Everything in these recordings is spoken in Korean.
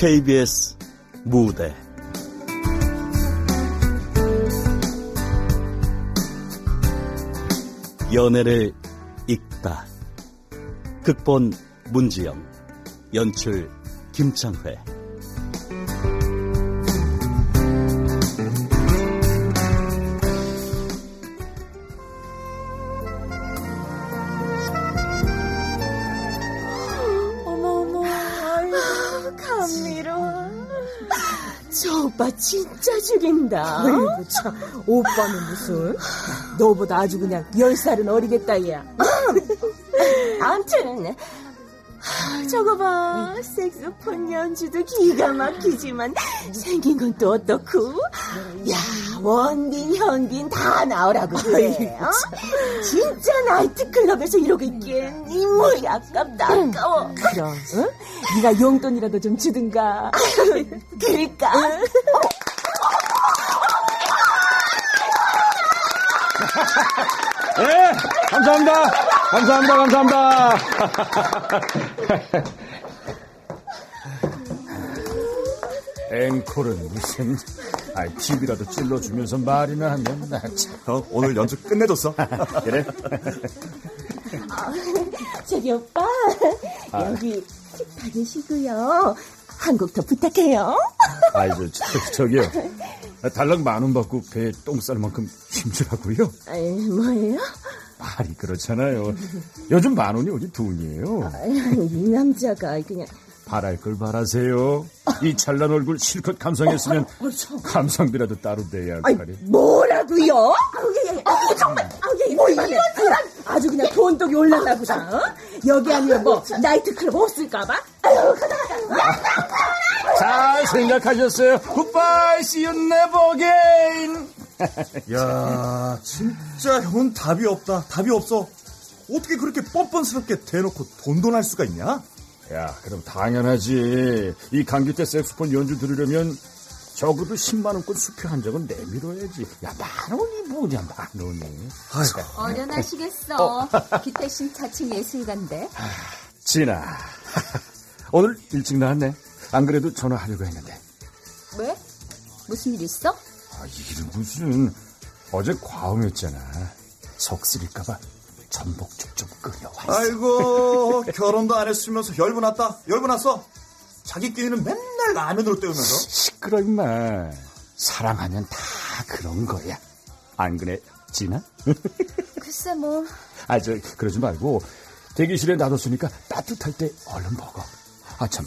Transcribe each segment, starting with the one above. KBS 무대 연애를 읽다. 극본 문지영, 연출 김창회. 진짜 죽인다. 아이고, 참. 오빠는 무슨, 너보다 아주 그냥 10살은 어리겠다, 얘야. 아무튼 저거 봐. 색소폰 연주도 기가 막히지만 생긴 건 또 어떻고. 야, 원빈, 현빈 다 나오라고 그래. 어? 진짜 나이트클럽에서 이러고 있겠니? 뭐이 아깝다, 아까워. 그럼, 응? 네가 용돈이라도 좀 주든가. 그러니까. 예, 감사합니다. 앵콜은 무슨, TV라도 찔러주면서 말이나 하면. 오늘 연주 끝내줬어. 그래? 저기 오빠, 여기 식탁이시고요. 한 곡 더 부탁해요. 저기요. 달랑 10,000원 받고 배에 똥 쌀 만큼 힘주라고요? 아이, 뭐예요? 말이 그렇잖아요. 요즘 10,000원이 어디 돈이에요? 이 남자가 그냥. 바랄 걸 바라세요. 이 찬란 얼굴 실컷 감상했으면 감상비라도 따로 내야 할 거리. 뭐라고요? 정말. 뭐 이런 사람. 아주 그냥 돈독이 올랐나 보다. 어? 여기 아니면 뭐 나이트클럽 없을까봐. 아유, 잘 생각하셨어요. Goodbye, see you never again. 야, 진짜 형은 답이 없다. 답이 없어. 어떻게 그렇게 뻔뻔스럽게 대놓고 돈돈할 수가 있냐? 야, 그럼 당연하지. 이 강기태 색소폰 연주 들으려면 적어도 10만 원권 수표 한 적은 내밀어야지. 야, 10,000원이 뭐냐, 10,000원이. 어련하시겠어. 기태 씨 자칭 예술가인데. 진아, 오늘 일찍 나왔네. 안 그래도 전화하려고 했는데. 왜? 무슨 일 있어? 이게 무슨, 어제 과음했잖아. 속쓰릴까봐 전복죽 좀 끓여왔어. 아이고, 결혼도 안 했으면서 열분났어. 자기끼리는 맨날 라면으로 때우면서. 시끄러 임마. 사랑하면 다 그런 거야. 안 그래, 진아? 글쎄 뭐. 그러지 말고 대기실에 놔뒀으니까 따뜻할 때 얼른 먹어. 참,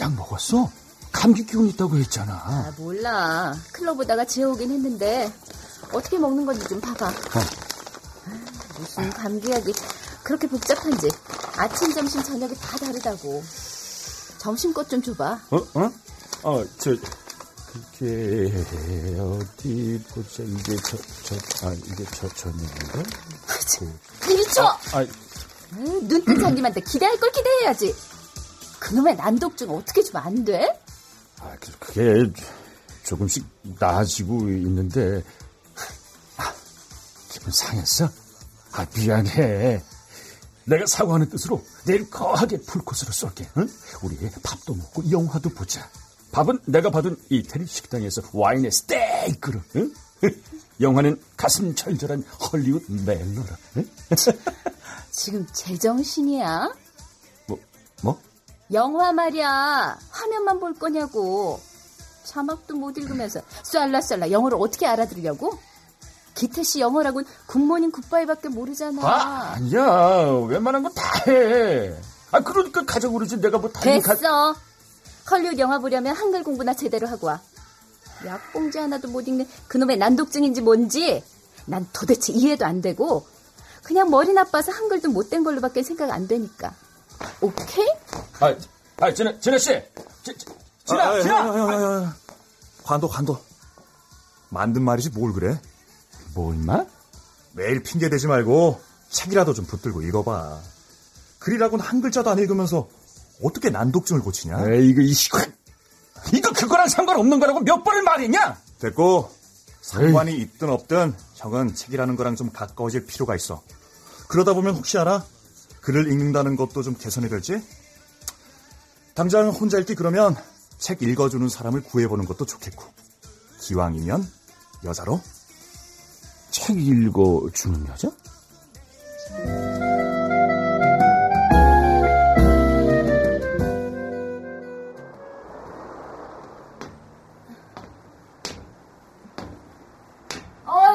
약 먹었어? 감기 기운 있다고 했잖아. 몰라. 클럽 보다가 재우긴 했는데 어떻게 먹는 건지 좀 봐봐. 무슨 감기약이 그렇게 복잡한지. 아침, 점심, 저녁이 다 다르다고. 점심껏 좀 줘봐. 그게 어디 보자. 이게 저녁인가? 미쳐! 눈뜬장님한테 기대할 걸 기대해야지. 그놈의 난독증 어떻게 좀 안 돼? 그게 조금씩 나아지고 있는데. 기분 상했어? 미안해. 내가 사과하는 뜻으로 내일 거하게 풀코스로 쏠게. 응? 우리 밥도 먹고 영화도 보자. 밥은 내가 받은 이태리 식당에서 와인에 스테이크로. 응? 영화는 가슴 절절한 헐리우드 멜로로. 응? 지금 제정신이야? 뭐? 영화 말이야. 화면만 볼 거냐고. 자막도 못 읽으면서 쌀라쌀라 영어를 어떻게 알아들으려고? 기태 씨 영어라고는 굿모닝 굿바이밖에 모르잖아. 아니야. 웬만한 거 다 해. 그러니까 가자고 그러지. 내가 뭐 다른 됐어. 헐리우드 영화 보려면 한글 공부나 제대로 하고 와. 약봉지 하나도 못 읽는 그놈의 난독증인지 뭔지 난 도대체 이해도 안 되고 그냥 머리 나빠서 한글도 못된 걸로밖에 생각 안 되니까. 오케이? 진아 씨. 진아. 관둬. 만든 말이지 뭘 그래? 뭐 임마? 매일 핑계대지 말고 책이라도 좀 붙들고 읽어봐. 글이라고는 한 글자도 안 읽으면서 어떻게 난독증을 고치냐? 이거 그거랑 상관없는 거라고 몇 번을 말했냐? 됐고, 상관이 있든 없든 형은 책이라는 거랑 좀 가까워질 필요가 있어. 그러다 보면 혹시 알아? 글을 읽는다는 것도 좀 개선이 될지? 당장 혼자 읽기 그러면 책 읽어주는 사람을 구해보는 것도 좋겠고, 기왕이면 여자로. 책 읽어주는 여자?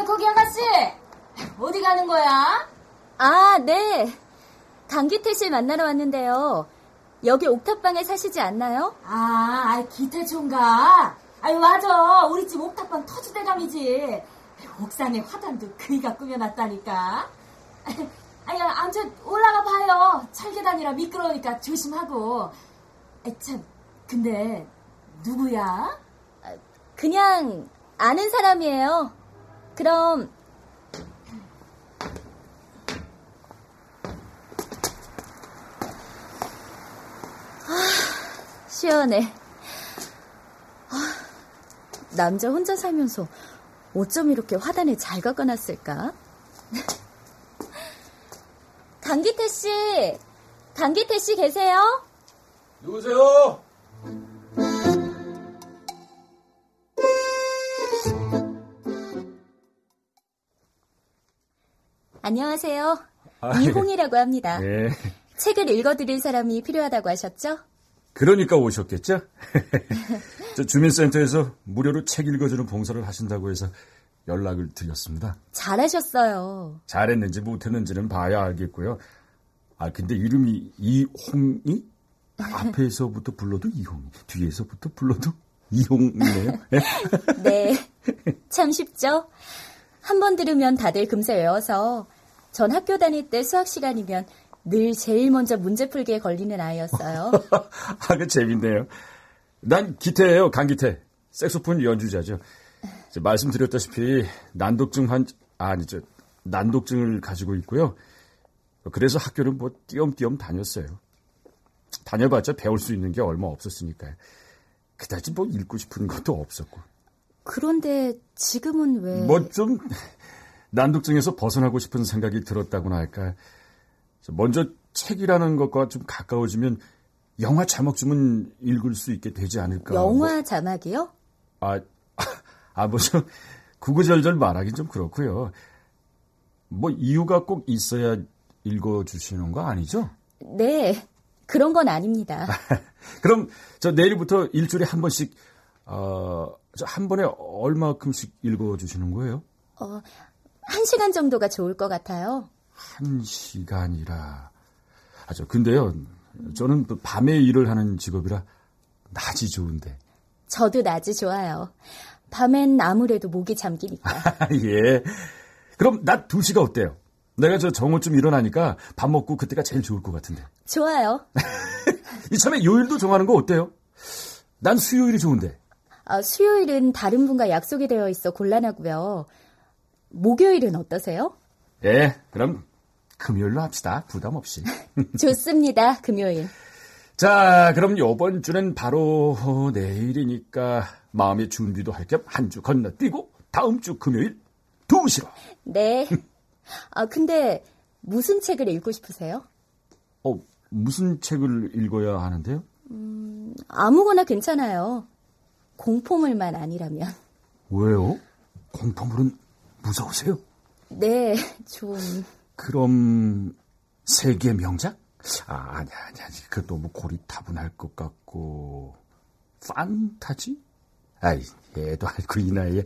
거기 아가씨! 어디 가는 거야? 아, 네. 강기태 씨 만나러 왔는데요. 여기 옥탑방에 사시지 않나요? 아, 기태촌가. 아유, 맞아. 우리 집 옥탑방 터줏대감이지. 옥상에 화단도 그이가 꾸며놨다니까. 아유, 아무튼 올라가 봐요. 철계단이라 미끄러우니까 조심하고. 참, 근데 누구야? 그냥 아는 사람이에요. 그럼. 아, 시원해. 아, 남자 혼자 살면서 어쩜 이렇게 화단에 잘 꺾어놨을까? 강기태 씨, 강기태 씨 계세요? 누구세요? 안녕하세요. 이홍이라고 합니다. 네. 책을 읽어드릴 사람이 필요하다고 하셨죠? 그러니까 오셨겠죠? 저 주민센터에서 무료로 책 읽어주는 봉사를 하신다고 해서 연락을 드렸습니다. 잘하셨어요. 잘했는지 못했는지는 봐야 알겠고요. 아, 근데 이름이 이홍이? 앞에서부터 불러도 이홍이, 뒤에서부터 불러도 이홍이네요. 네, 참 쉽죠? 한 번 들으면 다들 금세 외워서, 전 학교 다닐 때 수학 시간이면 늘 제일 먼저 문제 풀기에 걸리는 아이였어요. 아, 그 재밌네요. 난 기태예요, 강기태. 색소폰 연주자죠. 말씀드렸다시피 난독증을 가지고 있고요. 그래서 학교를 뭐 띄엄띄엄 다녔어요. 다녀봤자 배울 수 있는 게 얼마 없었으니까요. 그다지 뭐 읽고 싶은 것도 없었고. 그런데 지금은 왜? 뭐 좀 난독증에서 벗어나고 싶은 생각이 들었다고나 할까. 먼저 책이라는 것과 좀 가까워지면 영화 자막쯤은 읽을 수 있게 되지 않을까. 영화 뭐. 자막이요? 뭐 좀 구구절절 말하긴 좀 그렇고요. 뭐 이유가 꼭 있어야 읽어주시는 거 아니죠? 네, 그런 건 아닙니다. 그럼 저 내일부터 일주일에 한 번씩 한 번에 얼마큼씩 읽어주시는 거예요? 1시간 정도가 좋을 것 같아요. 1시간이라. 근데요, 저는 밤에 일을 하는 직업이라 낮이 좋은데. 저도 낮이 좋아요. 밤엔 아무래도 목이 잠기니까. 예. 그럼 낮 2시가 어때요? 내가 저 정오쯤 일어나니까 밥 먹고 그때가 제일 좋을 것 같은데. 좋아요. 이참에 요일도 정하는 거 어때요? 난 수요일이 좋은데. 수요일은 다른 분과 약속이 되어 있어 곤란하고요. 목요일은 어떠세요? 예, 그럼 금요일로 합시다. 부담 없이. 좋습니다. 금요일. 자, 그럼 요번 주는 바로 내일이니까 마음의 준비도 할 겸 한 주 건너뛰고 다음 주 금요일 2시로. 네. 근데 무슨 책을 읽고 싶으세요? 무슨 책을 읽어야 하는데요? 아무거나 괜찮아요. 공포물만 아니라면. 왜요? 공포물은 무서우세요? 네, 좀. 그럼 세계 명작? 아니야. 그 너무 고리타분할 것 같고. 판타지? 얘도 알고 이 나이에.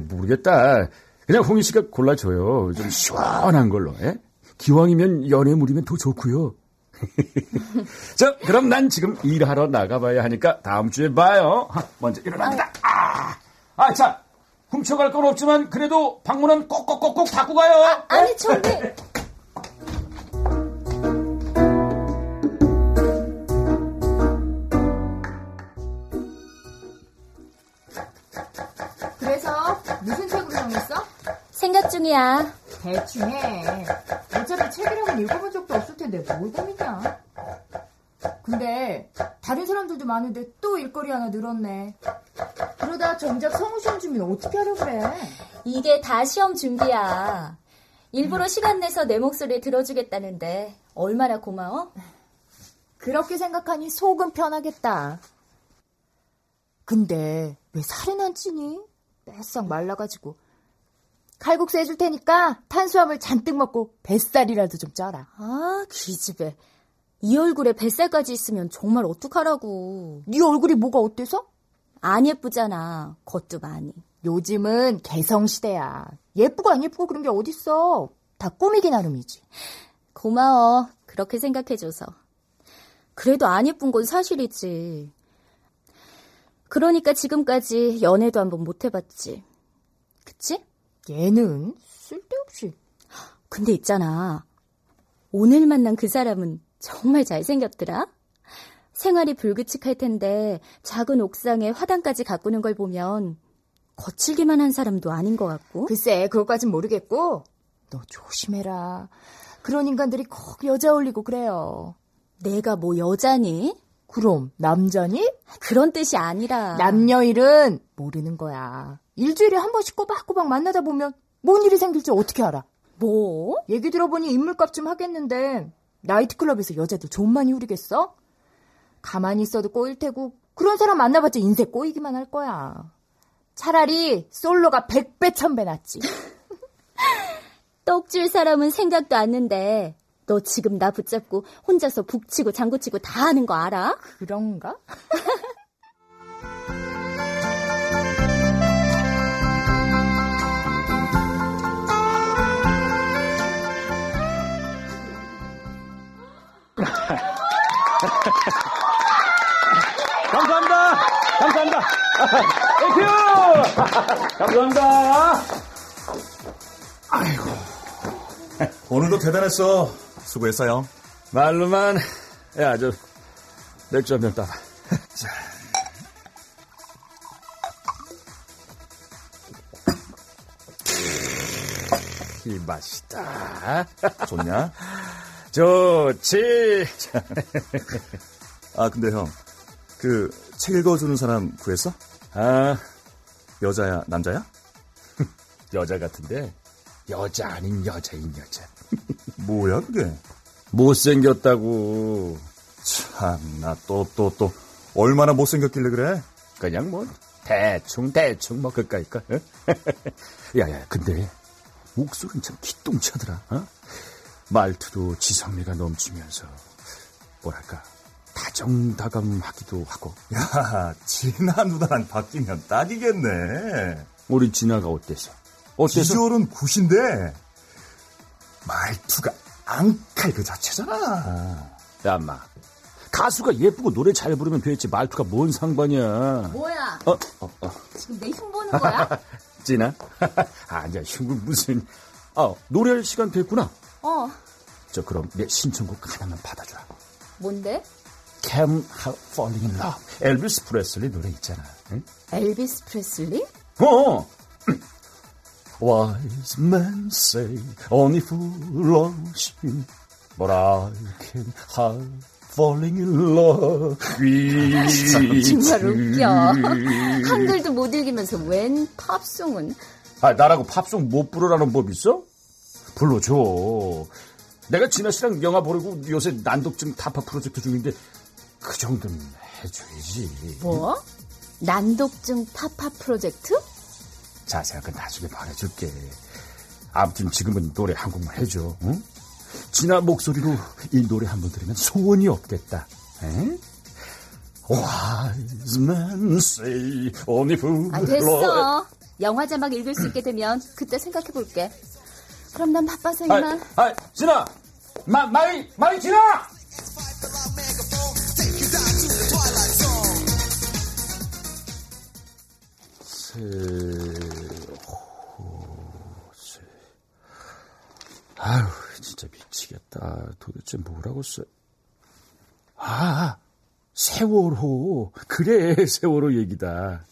모르겠다. 그냥 홍희 씨가 골라줘요. 좀 시원한 걸로. 예? 기왕이면 연애물이면 더 좋고요. 자, 그럼 난 지금 일하러 나가봐야 하니까 다음 주에 봐요. 먼저 일어납니다. 자, 훔쳐갈 건 없지만 그래도 방문은 꼭꼭꼭꼭 닫고 가요. 아니, 저기. 그래서 무슨 책으로 정했어? 생각 중이야. 대충 해. 어차피 책이라고는 읽어본 적도 없을 텐데 뭘 고민이야. 근데 다른 사람들도 많은데 또 일거리 하나 늘었네. 그러다 정작 성우시험 준비는 어떻게 하려고 그래? 이게 다 시험 준비야. 일부러 시간 내서 내 목소리 들어주겠다는데 얼마나 고마워? 그렇게 생각하니 속은 편하겠다. 근데 왜 살은 안 찌니? 빼싹 말라가지고. 칼국수 해줄 테니까 탄수화물 잔뜩 먹고 뱃살이라도 좀 쪄라. 아, 기집애. 이 얼굴에 뱃살까지 있으면 정말 어떡하라고. 네 얼굴이 뭐가 어때서? 안 예쁘잖아. 겉도 많이. 요즘은 개성시대야. 예쁘고 안 예쁘고 그런 게 어딨어. 다 꾸미기 나름이지. 고마워. 그렇게 생각해줘서. 그래도 안 예쁜 건 사실이지. 그러니까 지금까지 연애도 한번 못 해봤지. 그치? 얘는 쓸데없이. 근데 있잖아. 오늘 만난 그 사람은 정말 잘생겼더라. 생활이 불규칙할 텐데 작은 옥상에 화단까지 가꾸는 걸 보면 거칠기만 한 사람도 아닌 것 같고. 글쎄, 그것까진 모르겠고. 너 조심해라. 그런 인간들이 꼭 여자 올리고 그래요. 내가 뭐 여자니? 그럼 남자니? 그런 뜻이 아니라. 남녀일은 모르는 거야. 일주일에 한 번씩 꼬박꼬박 만나다 보면 뭔 일이 생길지 어떻게 알아? 뭐? 얘기 들어보니 인물값 좀 하겠는데 나이트클럽에서 여자들 좀 많이 후리겠어? 가만히 있어도 꼬일 테고 그런 사람 만나봤자 인생 꼬이기만 할 거야. 차라리 솔로가 100배 1000배 낫지. 떡줄 사람은 생각도 않는데 너 지금 나 붙잡고 혼자서 북치고 장구치고 다 하는 거 알아? 그런가? 감사합니다. 감사합니다. 땡큐. 감사합니다. 아이고, 오늘도 대단했어. 수고했어요. 말로만. 야, 저 맥주 한 병 따라. 자. 이 맛이다. 좋냐? 좋지. 아, 근데 형, 그 책 읽어주는 사람 구했어? 아, 여자야 남자야? 여자 같은데. 여자 아닌 여자인 여자. 뭐야 그게? 못생겼다고. 참나, 또 얼마나 못생겼길래 그래? 그냥 뭐 대충 뭐 그까이 거. 야야, 근데 목소리는 참 기똥차더라. 어? 말투도 지성미가 넘치면서 뭐랄까 다정다감하기도 하고. 야, 진아 누나랑 바뀌면 딱이겠네. 우리 진아가 어때서? 비주얼은 굿인데 말투가 앙칼 그 자체잖아. 아, 야, 인마, 가수가 예쁘고 노래 잘 부르면 되겠지. 말투가 뭔 상관이야. 뭐야? 지금 내 흉보는 거야? 진아? 아니야, 흉은 무슨. 노래할 시간 됐구나. 저 그럼 내 신청곡 하나만 받아줘. 뭔데? Can't Help Falling in Love. 엘비스 프레슬리 노래 있잖아. 응? 엘비스 프레슬리? Wise men say only fools sing, but I can't help falling in love. 정말 웃겨. 한글도 못 읽으면서 웬 팝송은? 아, 나라고 팝송 못 부르라는 법 있어? 불러줘. 내가 진아 씨랑 영화 보려고 요새 난독증 타파 프로젝트 중인데 그 정도는 해줘야지. 뭐? 난독증 타파 프로젝트? 자세한 건 나중에 말해줄게. 아무튼 지금은 노래 한 곡만 해줘. 응? 진아 목소리로 이 노래 한번 들으면 소원이 없겠다. 에? Wise men say only fools. 아, 됐어. 영화 자막 읽을 수 있게 되면 그때 생각해볼게. 그럼 난 바빠서 이만. 아, 진아! 마이 진아! 세호세. 아유, 진짜 미치겠다. 도대체 뭐라고 써? 세월호. 그래, 세월호 얘기다.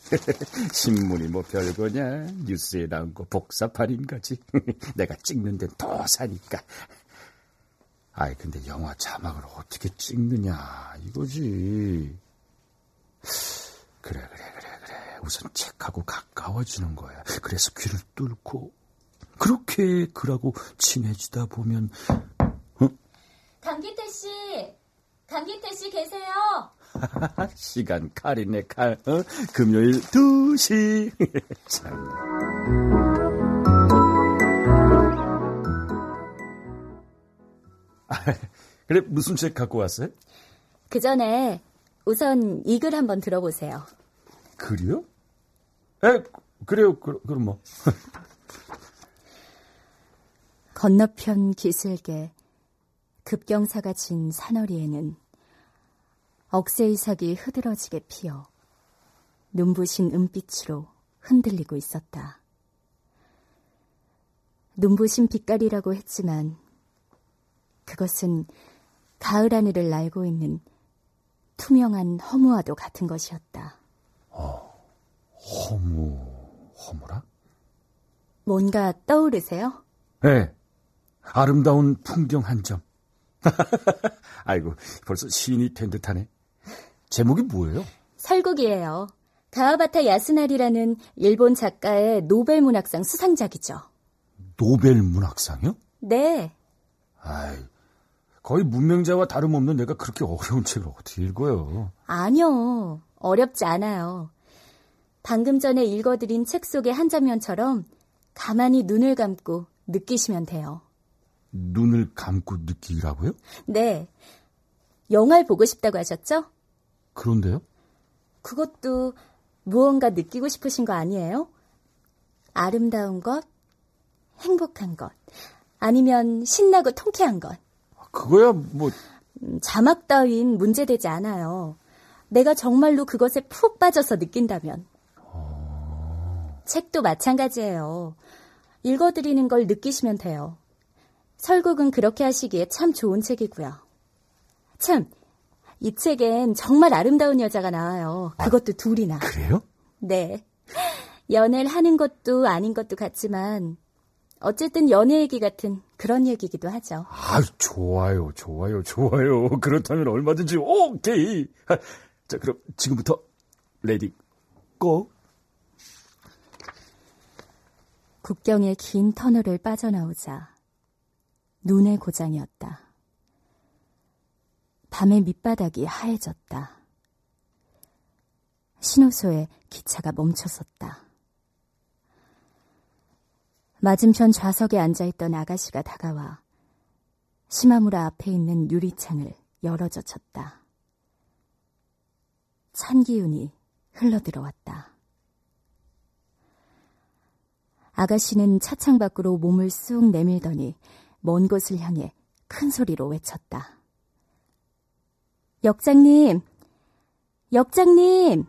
신문이 뭐 별거냐. 뉴스에 나온 거 복사판인 거지. 내가 찍는 데는 더 사니까. 아이, 근데 영화 자막을 어떻게 찍느냐 이거지. 그래. 우선 책하고 가까워지는 거야. 그래서 귀를 뚫고 그렇게 글하고 친해지다 보면. 강기태 씨 계세요? 시간 칼이네 칼. 어? 금요일 2시. 그래, 무슨 책 갖고 왔어요? 그 전에 우선 이 글 한번 들어보세요. 글이요? 에, 그래요. 그럼 뭐. 건너편 기슭에 급경사가 진 산허리에는 억새이삭이 흐드러지게 피어 눈부신 은빛으로 흔들리고 있었다. 눈부신 빛깔이라고 했지만 그것은 가을 하늘을 날고 있는 투명한 허무와도 같은 것이었다. 허무라? 뭔가 떠오르세요? 네, 아름다운 풍경 한 점. 아이고, 벌써 시인이 된 듯하네. 제목이 뭐예요? 설국이에요. 가와바타 야스나리라는 일본 작가의 노벨문학상 수상작이죠. 노벨문학상이요? 네. 아이, 거의 문맹자와 다름없는 내가 그렇게 어려운 책을 어떻게 읽어요? 아니요, 어렵지 않아요. 방금 전에 읽어드린 책 속의 한 장면처럼 가만히 눈을 감고 느끼시면 돼요. 눈을 감고 느끼라고요? 네. 영화를 보고 싶다고 하셨죠? 그런데요? 그것도 무언가 느끼고 싶으신 거 아니에요? 아름다운 것, 행복한 것, 아니면 신나고 통쾌한 것. 그거야 뭐... 자막 따윈 문제되지 않아요. 내가 정말로 그것에 푹 빠져서 느낀다면. 책도 마찬가지예요. 읽어드리는 걸 느끼시면 돼요. 설국은 그렇게 하시기에 참 좋은 책이고요. 참, 이 책엔 정말 아름다운 여자가 나와요. 그것도 둘이나. 그래요? 네. 연애를 하는 것도 아닌 것도 같지만 어쨌든 연애 얘기 같은 그런 얘기이기도 하죠. 아, 좋아요. 그렇다면 얼마든지 오케이. 자, 그럼 지금부터 레디 고. 국경의 긴 터널을 빠져나오자 눈의 고장이었다. 밤의 밑바닥이 하얘졌다. 신호소에 기차가 멈췄었다. 맞은편 좌석에 앉아있던 아가씨가 다가와 시마무라 앞에 있는 유리창을 열어젖혔다. 찬 기운이 흘러들어왔다. 아가씨는 차창 밖으로 몸을 쑥 내밀더니 먼 곳을 향해 큰 소리로 외쳤다. 역장님! 역장님!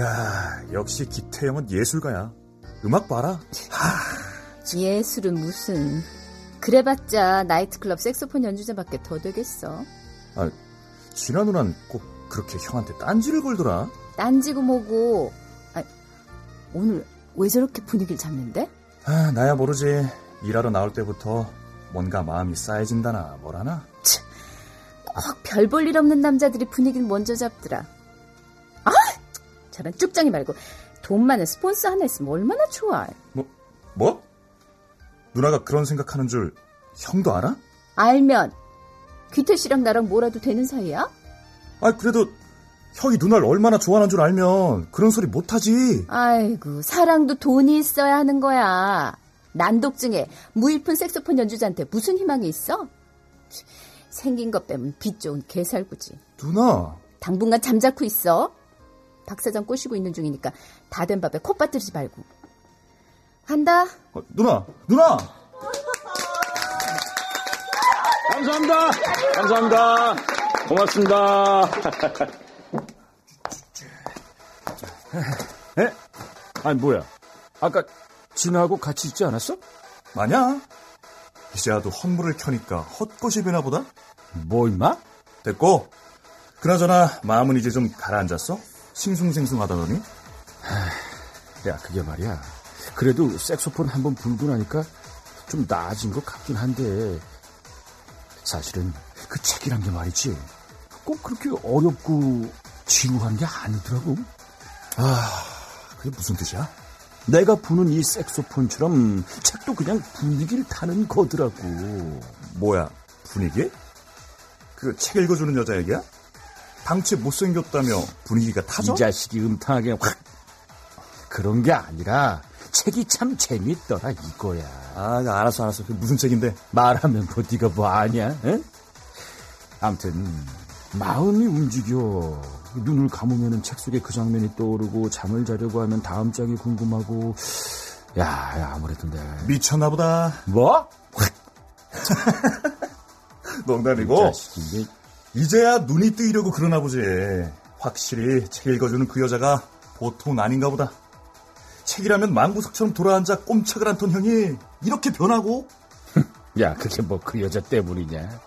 야, 역시 기태형은 예술가야. 음악 봐라. 예술은 무슨... 그래봤자 나이트클럽 색소폰 연주자밖에 더 되겠어. 아, 진아 누나는 꼭 그렇게 형한테 딴지를 걸더라. 딴지고 뭐고. 아, 오늘 왜 저렇게 분위기를 잡는데? 아, 나야 모르지. 일하러 나올 때부터 뭔가 마음이 싸해진다나 뭐라나. 꼭 별 볼 일 없는 남자들이 분위기를 먼저 잡더라. 아, 저런 쭉장이 말고 돈 많은 스폰서 하나 있으면 얼마나 좋아. 뭐? 누나가 그런 생각하는 줄 형도 알아? 알면 귀태 씨랑 나랑 뭐라도 되는 사이야? 아, 그래도 형이 누나를 얼마나 좋아하는 줄 알면 그런 소리 못하지. 아이고, 사랑도 돈이 있어야 하는 거야. 난독증에 무일푼 색소폰 연주자한테 무슨 희망이 있어? 생긴 것 빼면 빛 좋은 개살구지. 누나, 당분간 잠자코 있어. 박 사장 꼬시고 있는 중이니까 다 된 밥에 코 빠뜨리지 말고. 한다. 어, 누나. 감사합니다. 고맙습니다. 에? 아니 뭐야? 아까 진아하고 같이 있지 않았어? 마냐? 이제야도 헌물을 켜니까 헛것이 배나 보다. 뭐 임마? 됐고. 그나저나 마음은 이제 좀 가라앉았어? 싱숭생숭하다더니. 야, 그게 말이야. 그래도 색소폰 한번 불고 나니까 좀 나아진 것 같긴 한데, 사실은 그 책이란 게 말이지 꼭 그렇게 어렵고 지루한 게 아니더라고. 아, 그게 무슨 뜻이야? 내가 부는 이 색소폰처럼 책도 그냥 분위기를 타는 거더라고. 뭐야, 분위기? 그 책 읽어주는 여자 얘기야? 당최 못생겼다며 분위기가 타죠? 이 자식이 음탕하게 확. 그런 게 아니라 책이 참 재밌더라 이거야. 아, 알았어. 무슨 책인데? 말하면 뭐 네가 뭐 아냐? 에? 아무튼 마음이 움직여. 눈을 감으면 책 속에 그 장면이 떠오르고 잠을 자려고 하면 다음 장이 궁금하고. 야 아무래도 내 미쳤나 보다. 뭐? 농담이고 이제야 눈이 뜨이려고 그러나 보지. 확실히 책 읽어주는 그 여자가 보통 아닌가 보다. 책이라면 만구석처럼 돌아앉아 꼼짝을 않던 형이 이렇게 변하고. 야 그게 뭐 그 여자 때문이냐.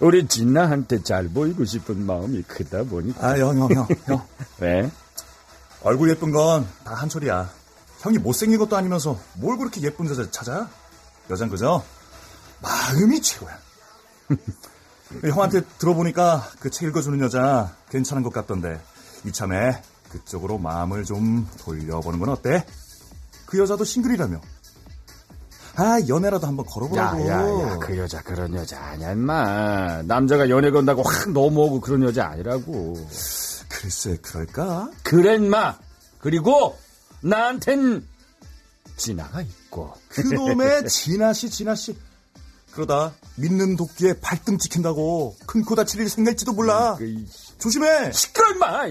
우리 진나한테 잘 보이고 싶은 마음이 크다 보니까. 아, 형. 왜? 얼굴 예쁜 건 다 한 소리야. 형이 못생긴 것도 아니면서 뭘 그렇게 예쁜 여자 찾아? 여잔 그저 마음이 최고야. 형한테 들어보니까 그 책 읽어주는 여자 괜찮은 것 같던데 이참에 그쪽으로 마음을 좀 돌려보는 건 어때? 그 여자도 싱글이라며. 아, 연애라도 한번 걸어보라고. 야, 그 여자 그런 여자 아니야, 인마. 남자가 연애 건다고 확 넘어오고 그런 여자 아니라고. 글쎄, 그럴까? 그래, 인마. 그리고 나한텐 진아가 있고. 그놈의 진아씨. 그러다 믿는 도끼에 발등 찍힌다고 큰 코 다칠 일이 생길지도 몰라. 조심해. 시끄러, 인마.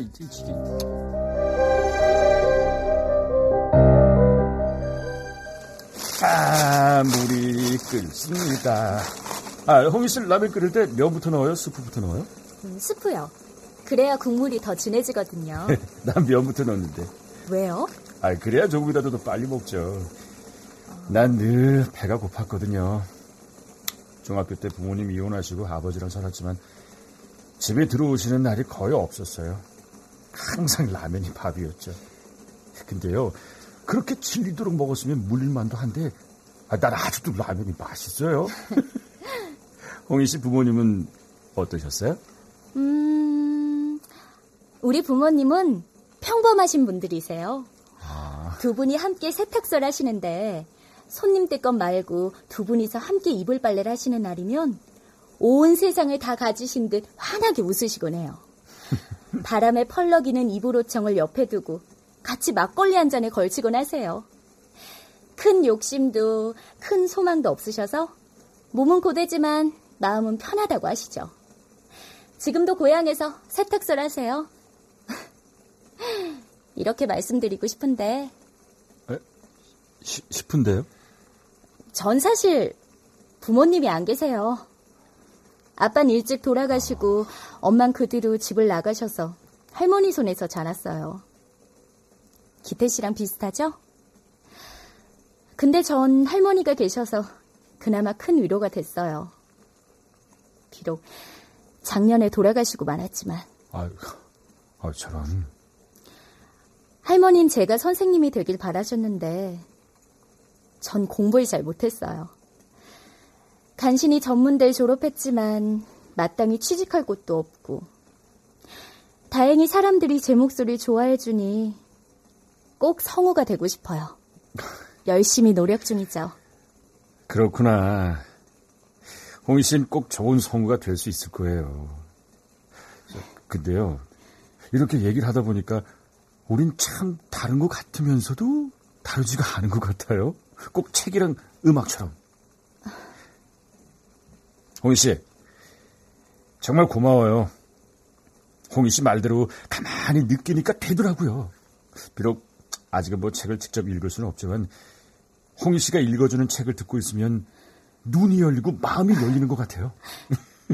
아, 물이 끓습니다. 아, 홍이슬 라면 끓일 때 면부터 넣어요? 스프부터 넣어요? 스프요. 그래야 국물이 더 진해지거든요. 난 면부터 넣는데. 왜요? 아, 그래야 조금이라도 더 빨리 먹죠. 난 늘 배가 고팠거든요. 중학교 때 부모님 이혼하시고 아버지랑 살았지만 집에 들어오시는 날이 거의 없었어요. 항상 라면이 밥이었죠. 근데요, 그렇게 질리도록 먹었으면 물릴만도 한데 난 아직도 라면이 맛있어요. 홍희 씨 부모님은 어떠셨어요? 우리 부모님은 평범하신 분들이세요. 아. 두 분이 함께 세탁소를 하시는데 손님들 것 말고 두 분이서 함께 이불 빨래를 하시는 날이면 온 세상을 다 가지신 듯 환하게 웃으시곤 해요. 바람에 펄럭이는 이불호청을 옆에 두고 같이 막걸리 한 잔에 걸치곤 하세요. 큰 욕심도 큰 소망도 없으셔서 몸은 고되지만 마음은 편하다고 하시죠. 지금도 고향에서 세탁소를 하세요. 이렇게 말씀드리고 싶은데. 에? 싶은데요? 전 사실 부모님이 안 계세요. 아빠는 일찍 돌아가시고 엄만 그 뒤로 집을 나가셔서 할머니 손에서 자랐어요. 기태 씨랑 비슷하죠? 근데 전 할머니가 계셔서 그나마 큰 위로가 됐어요. 비록 작년에 돌아가시고 말았지만. 아, 저런. 할머니는 제가 선생님이 되길 바라셨는데 전 공부를 잘 못했어요. 간신히 전문대를 졸업했지만 마땅히 취직할 곳도 없고. 다행히 사람들이 제 목소리를 좋아해주니 꼭 성우가 되고 싶어요. 열심히 노력 중이죠. 그렇구나. 홍희 씨는 꼭 좋은 성우가 될 수 있을 거예요. 근데요, 이렇게 얘기를 하다 보니까 우린 참 다른 것 같으면서도 다르지가 않은 것 같아요. 꼭 책이랑 음악처럼. 홍희 씨, 정말 고마워요. 홍희 씨 말대로 가만히 느끼니까 되더라고요. 비록 아직은 뭐 책을 직접 읽을 수는 없지만 홍희 씨가 읽어주는 책을 듣고 있으면 눈이 열리고 마음이 열리는 것 같아요.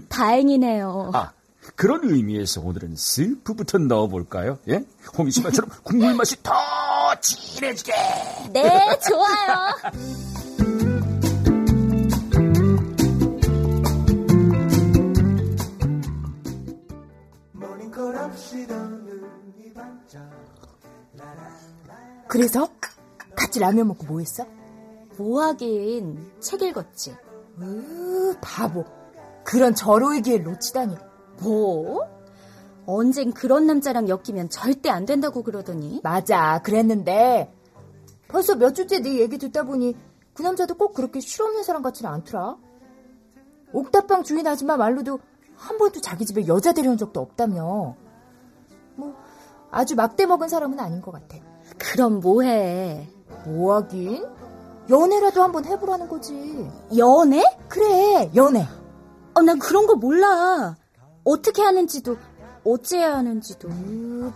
다행이네요. 아, 그런 의미에서 오늘은 스프부터 넣어볼까요? 예? 홍희 씨 말처럼 국물 맛이 더 진해지게. 네, 좋아요. 그래서 같이 라면 먹고 뭐 했어? 뭐 하긴, 책 읽었지. 바보. 그런 절호의 기회를 놓치다니. 뭐? 언젠 그런 남자랑 엮이면 절대 안 된다고 그러더니. 맞아, 그랬는데 벌써 몇 주째 네 얘기 듣다 보니 그 남자도 꼭 그렇게 실없는 사람 같지는 않더라. 옥탑방 주인 아줌마 말로도 한 번도 자기 집에 여자 데려온 적도 없다며. 뭐 아주 막대 먹은 사람은 아닌 것 같아. 그럼 뭐해? 뭐하긴? 연애라도 한번 해보라는 거지. 연애? 그래, 연애. 난 그런 거 몰라. 어떻게 하는지도 어째야 하는지도.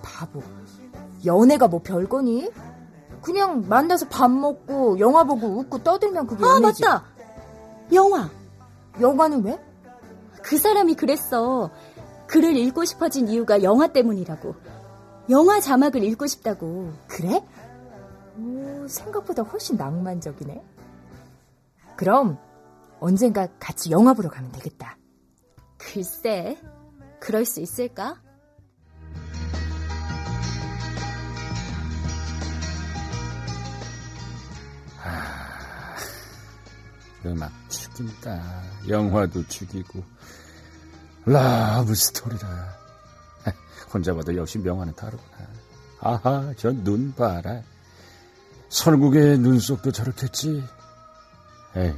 바보. 연애가 뭐 별거니? 그냥 만나서 밥 먹고 영화 보고 웃고 떠들면 그게 연애지. 맞다. 영화. 영화는 왜? 그 사람이 그랬어. 글을 읽고 싶어진 이유가 영화 때문이라고. 영화 자막을 읽고 싶다고. 그래? 오, 생각보다 훨씬 낭만적이네. 그럼 언젠가 같이 영화 보러 가면 되겠다. 글쎄, 그럴 수 있을까? 음악 죽인다. 영화도 죽이고 러브 스토리라. 혼자 봐도 역시 명화는 다르구나. 아하, 저 눈 봐라. 설국의 눈속도 저렇겠지. 에이,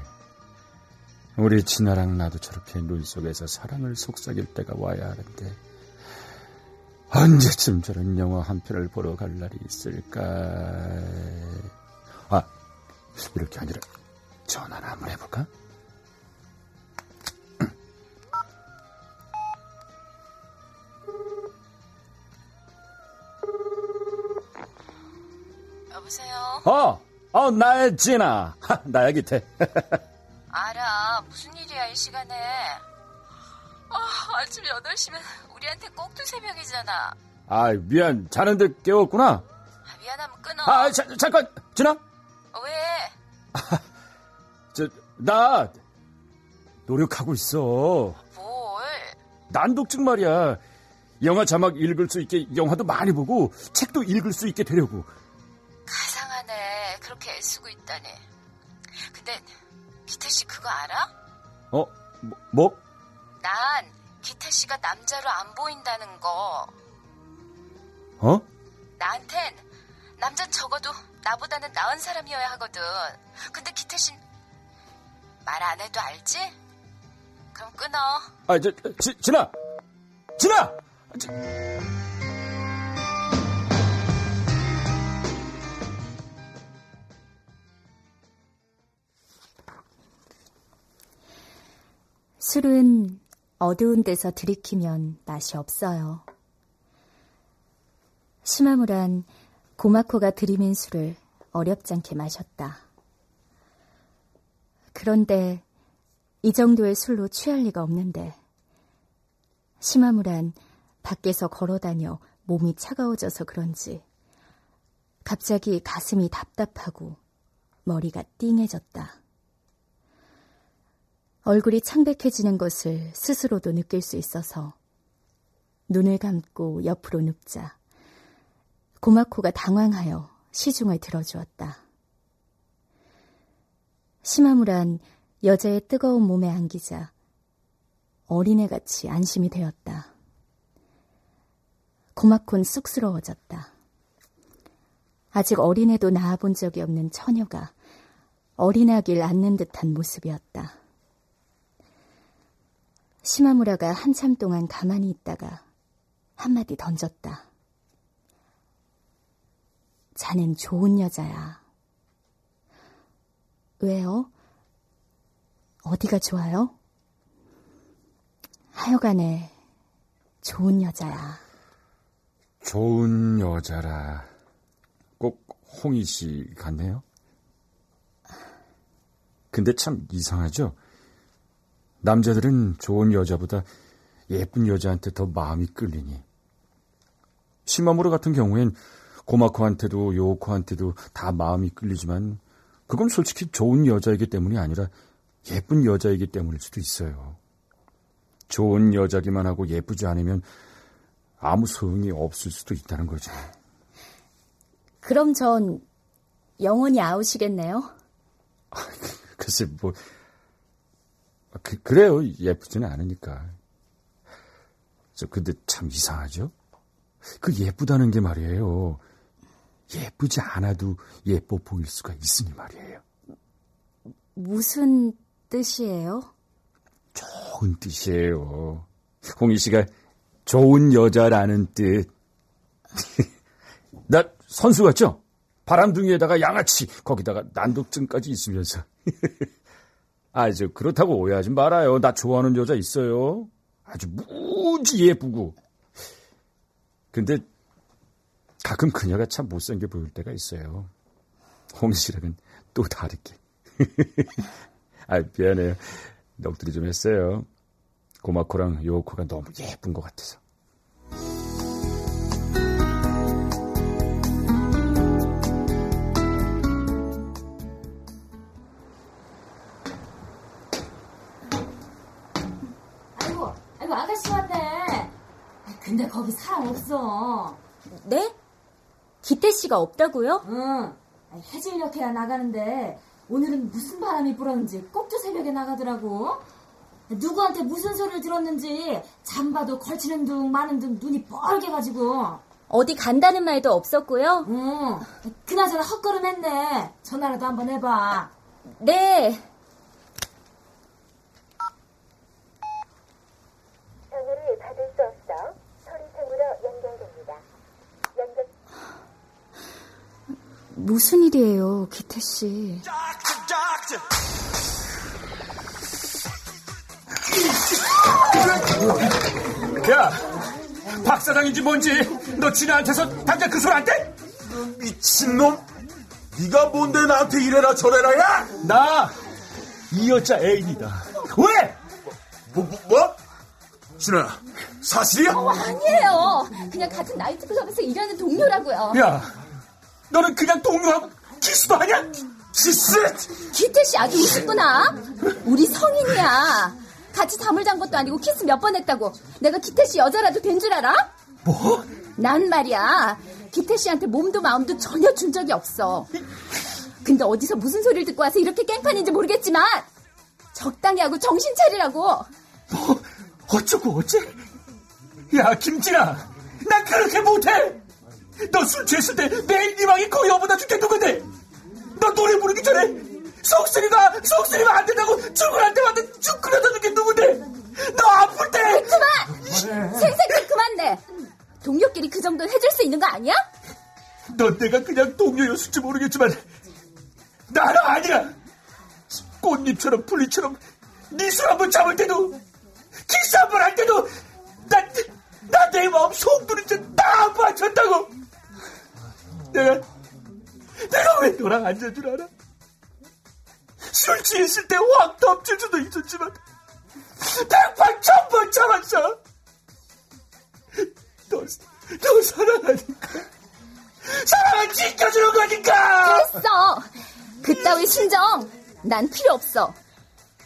우리 진아랑 나도 저렇게 눈속에서 사랑을 속삭일 때가 와야 하는데 언제쯤 저런 영화 한 편을 보러 갈 날이 있을까. 이렇게 아니라 전화를 한번 해볼까? 여보세요? 나의 진아. 나야, 기태. 알아, 무슨 일이야 이 시간에. 아침 8시면 우리한테 꼭두 새벽이잖아. 미안, 자는데 깨웠구나. 미안하면 끊어. 잠깐, 진아? 왜? 나 노력하고 있어. 뭘? 난독증 말이야. 영화 자막 읽을 수 있게 영화도 많이 보고 책도 읽을 수 있게 되려고. 가상하네, 그렇게 애쓰고 있다니. 근데 기태씨 그거 알아? 뭐? 난 기태씨가 남자로 안 보인다는 거. 나한텐 남잔 적어도 나보다는 나은 사람이어야 하거든. 근데 기태씨는 말 안 해도 알지? 그럼 끊어. 진아! 술은 어두운 데서 들이키면 맛이 없어요. 시마무란 고마코가 들이민 술을 어렵지 않게 마셨다. 그런데 이 정도의 술로 취할 리가 없는데 시마무란 밖에서 걸어다녀 몸이 차가워져서 그런지 갑자기 가슴이 답답하고 머리가 띵해졌다. 얼굴이 창백해지는 것을 스스로도 느낄 수 있어서 눈을 감고 옆으로 눕자 고마코가 당황하여 시중을 들어주었다. 시마무란 여자의 뜨거운 몸에 안기자 어린애같이 안심이 되었다. 고마콘 쑥스러워졌다. 아직 어린애도 낳아본 적이 없는 처녀가 어린아기를 안는 듯한 모습이었다. 시마무라가 한참 동안 가만히 있다가 한마디 던졌다. 자넨 좋은 여자야. 왜요? 어디가 좋아요? 하여간에 좋은 여자야. 좋은 여자라. 꼭 홍희 씨 같네요. 근데 참 이상하죠? 남자들은 좋은 여자보다 예쁜 여자한테 더 마음이 끌리니. 시마무라 같은 경우엔 고마코한테도 요코한테도 다 마음이 끌리지만 그건 솔직히 좋은 여자이기 때문이 아니라 예쁜 여자이기 때문일 수도 있어요. 좋은 여자기만 하고 예쁘지 않으면 아무 소용이 없을 수도 있다는 거죠. 그럼 전 영원히 아웃이겠네요? 글쎄, 그래요. 예쁘지는 않으니까. 근데 참 이상하죠? 그 예쁘다는 게 말이에요. 예쁘지 않아도 예뻐 보일 수가 있으니 말이에요. 무슨 뜻이에요? 좋은 뜻이에요. 홍희 씨가 좋은 여자라는 뜻. 나 선수 같죠? 바람둥이에다가 양아치, 거기다가 난독증까지 있으면서. 아주 그렇다고 오해하지 말아요. 나 좋아하는 여자 있어요. 아주 무지 예쁘고. 근데 가끔 그녀가 참 못생겨 보일 때가 있어요. 홍희 씨랑은 또 다르게. 아, 미안해요. 넋두리 좀 했어요. 고마코랑 요코가 너무 예쁜 것 같아서. 아이고 아가씨 왔네. 근데 거기 사람 없어. 네? 기태 씨가 없다고요? 응. 해질녘에야 나가는데 오늘은 무슨 바람이 불었는지 꼭두 새벽에 나가더라고. 누구한테 무슨 소리를 들었는지 잠바도 걸치는 둥 마는 둥 눈이 뻘게 가지고. 어디 간다는 말도 없었고요. 응. 그나저나 헛걸음했네. 전화라도 한번 해봐. 네. 전화를 받을 수 없어. 소리창으로 연결됩니다. 연결. 무슨 일이에요, 기태 씨? 야, 박 사장인지 뭔지 너 지나한테서 당장 그 소리 안 돼? 미친놈, 네가 뭔데 나한테 이래라 저래라. 야, 나 이 여자 애인이다. 왜? 뭐? 신아, 사실이야? 아니에요. 그냥 같은 나이트클럽에서 일하는 동료라고요. 야, 너는 그냥 동료하고 키스도 하냐? 키스? 기태 씨 아주 우습구나. 우리 성인이야. 같이 잠을 잔 것도 아니고 키스 몇 번 했다고 내가 기태 씨 여자라도 된 줄 알아? 뭐? 난 말이야 기태 씨한테 몸도 마음도 전혀 준 적이 없어. 근데 어디서 무슨 소리를 듣고 와서 이렇게 깽판인지 모르겠지만 적당히 하고 정신 차리라고. 뭐? 어쩌고 어째? 야 김진아, 난 그렇게 못해. 너 술 취했을 때 매일 네 방이 거의 어보다 죽겠는 건데 너 노래 부르기 전에 속쓰리가 안 된다고 출근할 때마다 쭉 그려다는 게 누군데? 너 아플 때! 그만! 생색은 그만 내! 동료끼리 그 정도는 해줄 수 있는 거 아니야? 넌 내가 그냥 동료였을지 모르겠지만 나는 아니야! 꽃잎처럼 풀잎처럼 네 술 한번 잡을 때도 키스 한번 할 때도 나 내 마음 송두리째 다 맞췄다고! 내가 왜 너랑 앉은 줄 알아? 술 취했을 때 확 덮칠 수도 있었지만 100번 1000번 참았어. 너 사랑하니까 사랑을 지켜주는 거니까. 됐어. 그따위 심정 난 필요 없어.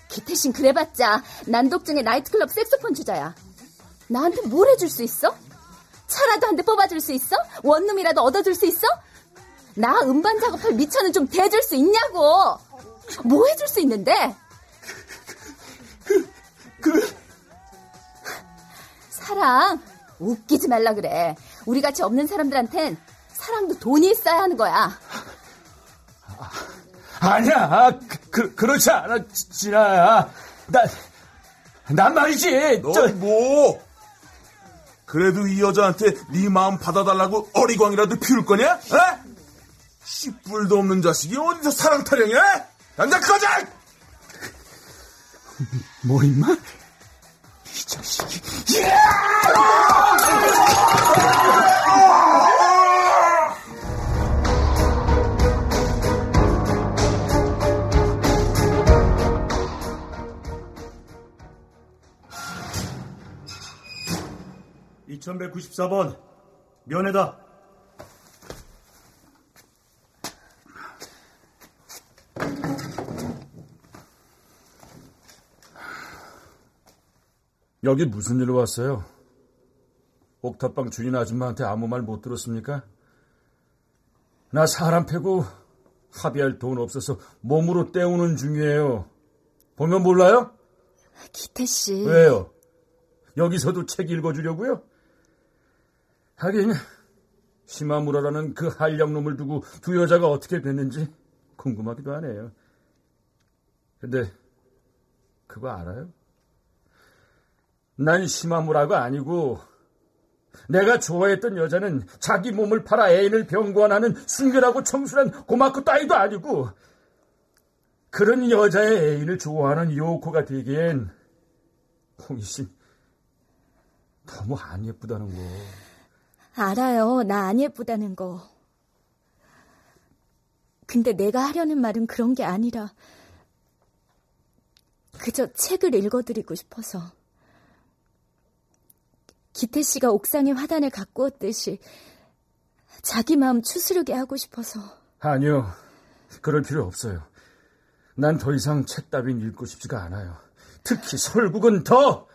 기태신 그래봤자 난독증의 나이트클럽 색소폰 주자야. 나한테 뭘 해줄 수 있어? 차라도 한 대 뽑아줄 수 있어? 원룸이라도 얻어줄 수 있어? 나 음반 작업할 미천은 좀 대줄 수 있냐고. 뭐 해줄 수 있는데? 사랑 웃기지 말라 그래. 우리 같이 없는 사람들한텐 사랑도 돈이 있어야 하는 거야. 아니야, 그렇지 않아, 진아야. 난 말이지. 너 뭐? 그래도 이 여자한테 네 마음 받아달라고 어리광이라도 피울 거냐? 어? 씨뿔도 없는 자식이 어디서 사랑 타령이야? 당장 꺼져! 뭐 임마? 이 자식이... 예! 2194번 면회다. 여기 무슨 일로 왔어요? 옥탑방 주인 아줌마한테 아무 말 못 들었습니까? 나 사람 패고 합의할 돈 없어서 몸으로 때우는 중이에요. 보면 몰라요? 기태 씨. 왜요? 여기서도 책 읽어주려고요? 하긴 시마무라라는 그 한량놈을 두고 두 여자가 어떻게 됐는지 궁금하기도 하네요. 근데 그거 알아요? 난 시마무라가 아니고 내가 좋아했던 여자는 자기 몸을 팔아 애인을 병관하는 순결하고 청순한 고맙고 따위도 아니고 그런 여자의 애인을 좋아하는 요코가 되기엔 홍이씨 너무 안 예쁘다는 거 알아요. 나 안 예쁘다는 거. 근데 내가 하려는 말은 그런 게 아니라 그저 책을 읽어드리고 싶어서. 기태 씨가 옥상의 화단을 가꾸었듯이 자기 마음 추스르게 하고 싶어서. 아니요. 그럴 필요 없어요. 난 더 이상 책 따윈 읽고 싶지가 않아요. 특히 설국은 더!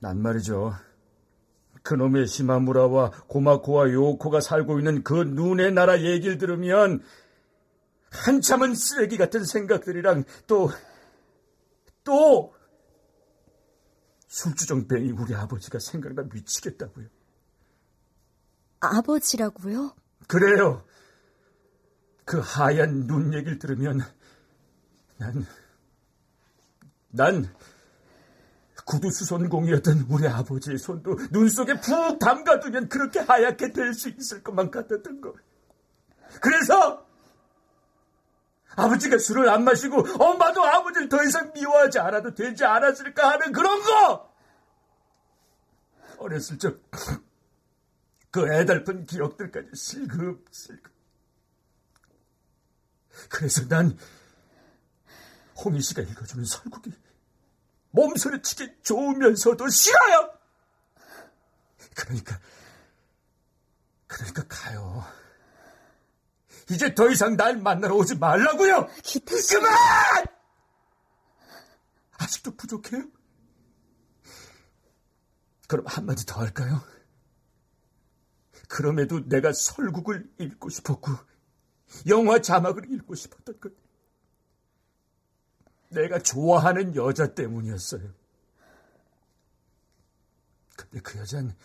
난 말이죠. 그놈의 시마무라와 고마코와 요코가 살고 있는 그 눈의 나라 얘기를 들으면 한참은 쓰레기 같은 생각들이랑 또 술주정뱅이 우리 아버지가 생각나 미치겠다고요. 아버지라고요? 그래요. 그 하얀 눈 얘기를 들으면 난 구두수선공이었던 우리 아버지의 손도 눈 속에 푹 담가두면 그렇게 하얗게 될 수 있을 것만 같았던 거. 그래서 아버지가 술을 안 마시고 엄마도 아버지를 더 이상 미워하지 않아도 되지 않았을까 하는 그런 거! 어렸을 적 그 애달픈 기억들까지 슬금슬금. 그래서 난 홍희 씨가 읽어주는 설국이 몸소리치기 좋으면서도 싫어요! 그러니까 가요. 이제 더 이상 날 만나러 오지 말라고요! 기태씨. 그만! 아직도 부족해요? 그럼 한마디 더 할까요? 그럼에도 내가 설국을 읽고 싶었고 영화 자막을 읽고 싶었던 것 내가 좋아하는 여자 때문이었어요. 근데 그 여자는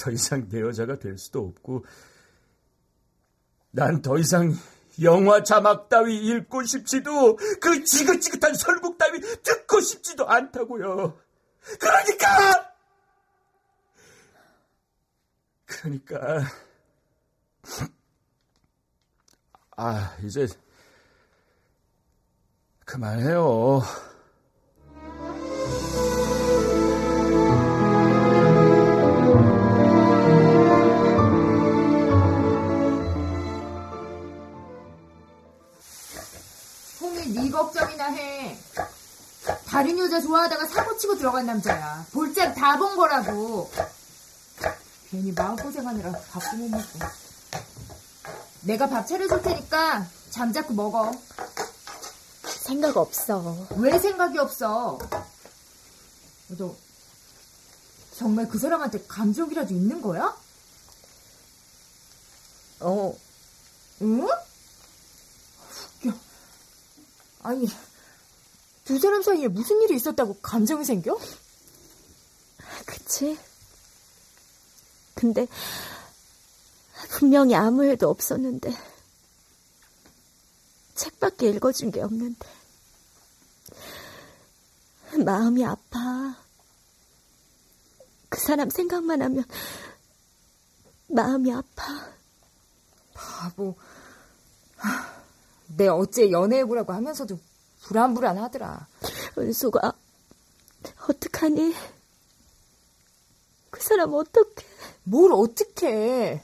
더 이상 내 여자가 될 수도 없고 난 더 이상 영화 자막 따위 읽고 싶지도 그 지긋지긋한 설국 따위 듣고 싶지도 않다고요. 그러니까 아 이제 그만해요. 네 걱정이나 해. 다른 여자 좋아하다가 사고치고 들어간 남자야. 볼짝 다 본 거라고. 괜히 마음고생하느라 밥도 못 먹고. 내가 밥 차려줄 테니까 잠자코 먹어. 생각 없어. 왜 생각이 없어? 너 정말 그 사람한테 감정이라도 있는 거야? 어. 응? 아니, 두 사람 사이에 무슨 일이 있었다고 감정이 생겨? 그치? 근데 분명히 아무 일도 없었는데 책밖에 읽어준 게 없는데 마음이 아파. 그 사람 생각만 하면 마음이 아파. 바보. 내 어째 연애해보라고 하면서도 불안불안하더라. 은수가 어떡하니? 그 사람 어떡해? 뭘 어떡해?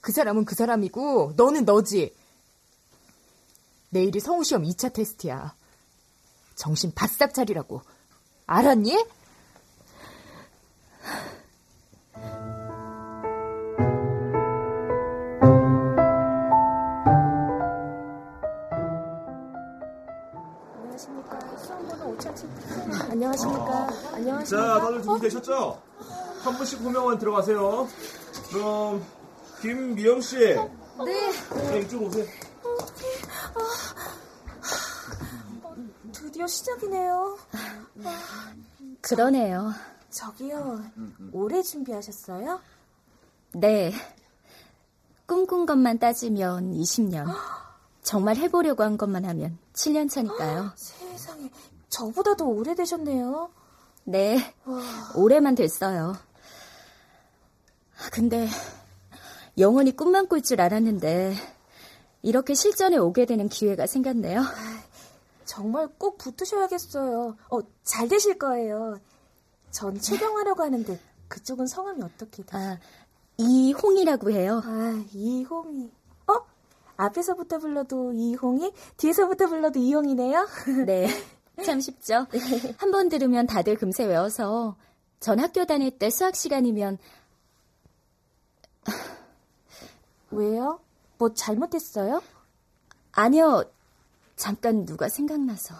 그 사람은 그 사람이고 너는 너지. 내일이 성우시험 2차 테스트야. 정신 바싹 차리라고. 알았니? 안녕하십니까. 안녕하십니까. 자, 다들 준비되셨죠? 한 분씩 호명원 들어가세요. 그럼 김미영 씨. 네. 네, 이쪽 오세요. 드디어 시작이네요. 그러네요. 저기요, 오래 준비하셨어요? 네. 꿈꾼 것만 따지면 20년. 정말 해보려고 한 것만 하면 7년 차니까요. 세상에, 저보다도 오래되셨네요. 네, 와. 올해만 됐어요. 근데 영원히 꿈만 꿀 줄 알았는데 이렇게 실전에 오게 되는 기회가 생겼네요. 정말 꼭 붙으셔야겠어요. 잘 되실 거예요. 전 최경하려고 하는데 그쪽은 성함이 어떻게 돼요? 이홍이라고 해요. 이홍이. 앞에서부터 불러도 이홍이, 뒤에서부터 불러도 이홍이네요. 네, 참 쉽죠. 한 번 들으면 다들 금세 외워서 전 학교 다닐 때 수학 시간이면 왜요? 뭐 잘못했어요? 아니요, 잠깐 누가 생각나서.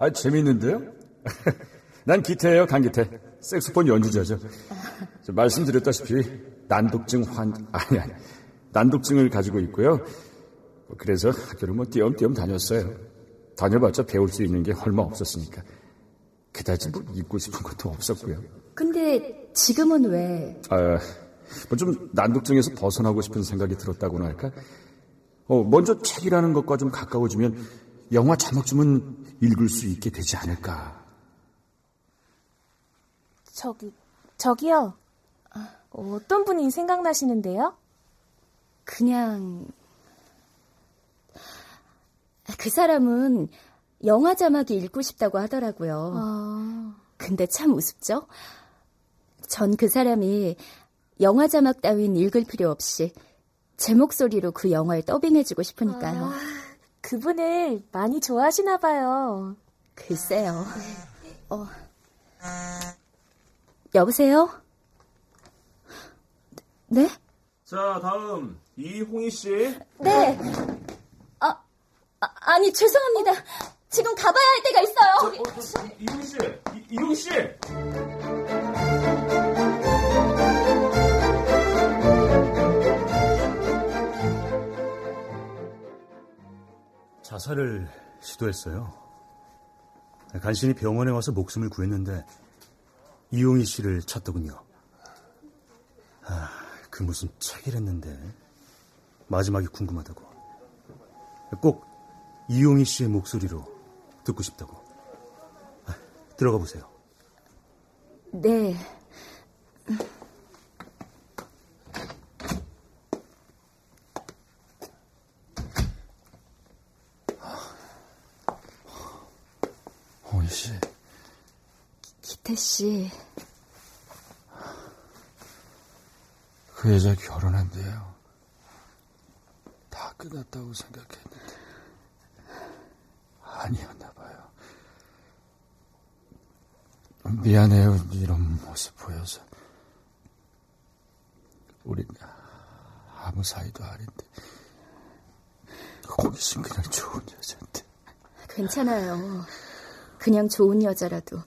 아, 재밌는데요? 난 기태예요, 강기태. 색소폰 연주자죠. 말씀드렸다시피 난독증을 가지고 있고요. 그래서 학교를 띄엄띄엄 다녔어요. 다녀봤자 배울 수 있는 게 얼마 없었으니까. 그다지 잊고 싶은 것도 없었고요. 근데 지금은 왜? 좀 난독증에서 벗어나고 싶은 생각이 들었다고나 할까? 먼저 책이라는 것과 좀 가까워지면 영화 자막쯤은 읽을 수 있게 되지 않을까. 저기요. 어떤 분이 생각나시는데요? 그냥 그 사람은 영화 자막이 읽고 싶다고 하더라고요. 근데 참 우습죠? 전 그 사람이 영화 자막 따윈 읽을 필요 없이 제 목소리로 그 영화를 더빙해주고 싶으니까요. 그분을 많이 좋아하시나 봐요. 글쎄요. 여보세요? 네? 자, 다음 이홍희 씨. 네. 아니 죄송합니다. 지금 가봐야 할 때가 있어요. 이홍희 씨, 이홍희 씨. 자살을 시도했어요. 간신히 병원에 와서 목숨을 구했는데 이용희 씨를 찾더군요. 그 무슨 책이랬는데 마지막이 궁금하다고. 꼭 이용희 씨의 목소리로 듣고 싶다고. 들어가 보세요. 네. 씨. 그 여자 결혼한대요. 다 끝났다고 생각했는데 아니었나 봐요. 미안해요, 이런 모습 보여서. 우린 아무 사이도 아닌데 거기서 그냥 좋은 여자인데. 괜찮아요. 그냥 좋은 여자라도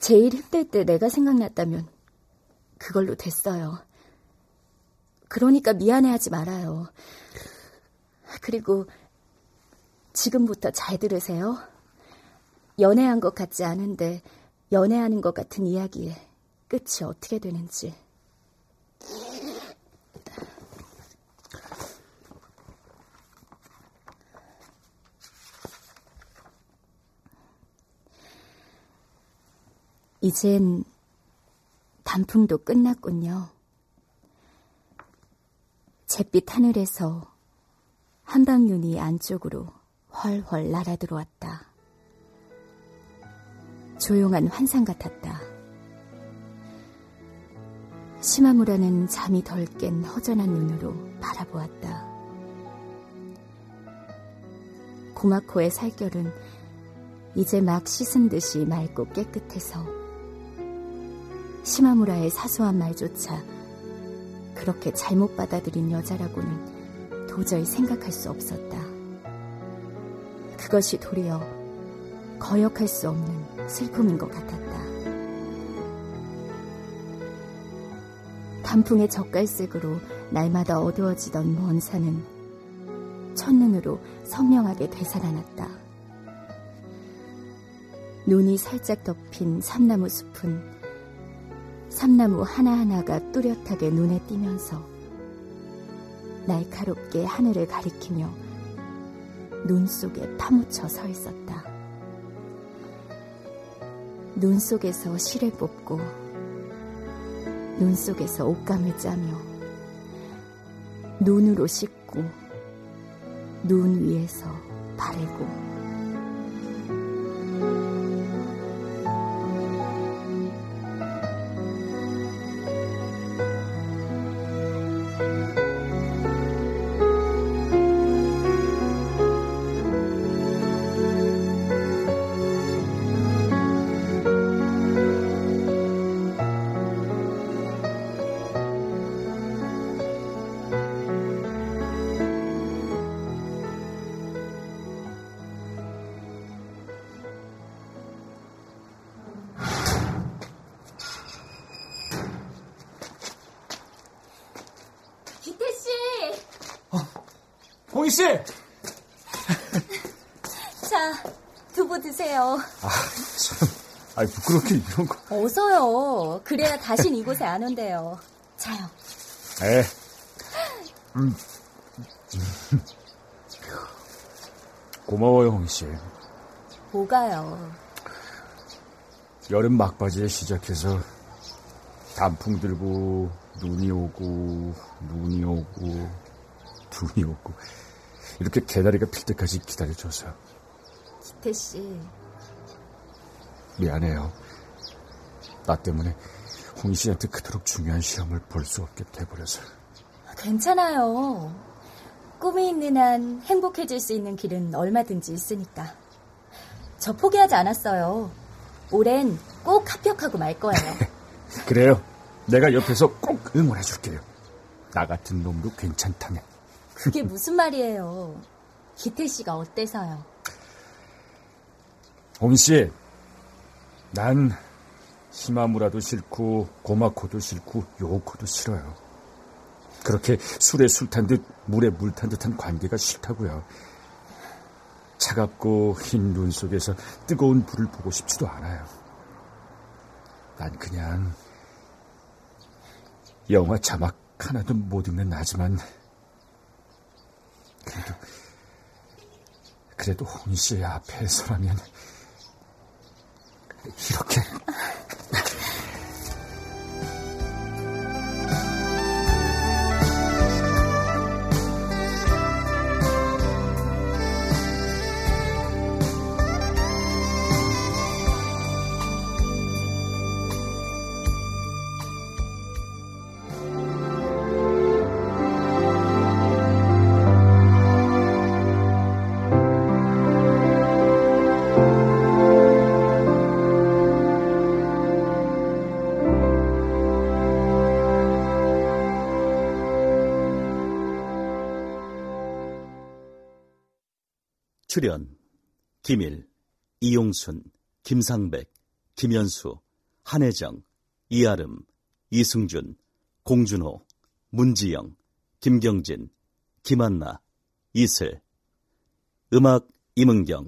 제일 힘들 때 내가 생각났다면 그걸로 됐어요. 그러니까 미안해하지 말아요. 그리고 지금부터 잘 들으세요. 연애한 것 같지 않은데 연애하는 것 같은 이야기의 끝이 어떻게 되는지. 이젠 단풍도 끝났군요. 잿빛 하늘에서 한방눈이 안쪽으로 훨훨 날아들어왔다. 조용한 환상 같았다. 시마무라는 잠이 덜 깬 허전한 눈으로 바라보았다. 고마코의 살결은 이제 막 씻은 듯이 맑고 깨끗해서 시마무라의 사소한 말조차 그렇게 잘못 받아들인 여자라고는 도저히 생각할 수 없었다. 그것이 도리어 거역할 수 없는 슬픔인 것 같았다. 단풍의 젓갈색으로 날마다 어두워지던 먼 산은 첫눈으로 선명하게 되살아났다. 눈이 살짝 덮인 삼나무 숲은 삼나무 하나하나가 뚜렷하게 눈에 띄면서 날카롭게 하늘을 가리키며 눈 속에 파묻혀 서 있었다. 눈 속에서 실을 뽑고 눈 속에서 옷감을 짜며 눈으로 씻고 눈 위에서 바르고 홍희씨! 자, 두부 드세요. 아, 참. 아이, 부끄럽게 이런 거. 어서요. 그래야 다신 이곳에 안 온대요. 자요. 에. 고마워요, 홍희씨. 뭐가요? 여름 막바지에 시작해서 단풍 들고 눈이 오고 이렇게 개다리가 필 때까지 기다려줘서. 기태씨 미안해요. 나 때문에 홍희씨한테 그토록 중요한 시험을 볼 수 없게 돼버려서. 괜찮아요. 꿈이 있는 한 행복해질 수 있는 길은 얼마든지 있으니까. 저 포기하지 않았어요. 올해는 꼭 합격하고 말 거예요. 그래요. 내가 옆에서 꼭 응원해줄게요. 나 같은 놈도 괜찮다면. 그게 무슨 말이에요? 기태 씨가 어때서요? 홈 씨, 난 시마무라도 싫고 고마코도 싫고 요코도 싫어요. 그렇게 술에 술 탄 듯 물에 물 탄 듯한 관계가 싫다고요. 차갑고 흰 눈 속에서 뜨거운 불을 보고 싶지도 않아요. 난 그냥 영화 자막 하나도 못 읽는 나지만 그래도 홍희 씨의 앞에 서라면 이렇게. 출연 김일, 이용순, 김상백, 김현수, 한혜정, 이아름, 이승준, 공준호, 문지영, 김경진, 김한나, 이슬. 음악 임은경,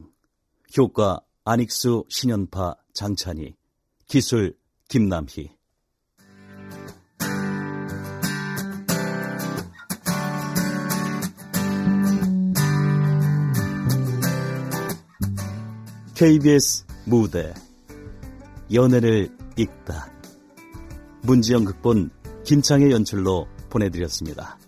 효과 안익수, 신연파, 장찬희, 기술 김남희. KBS 무대 연애를 읽다 문지영 극본, 김창회 연출로 보내드렸습니다.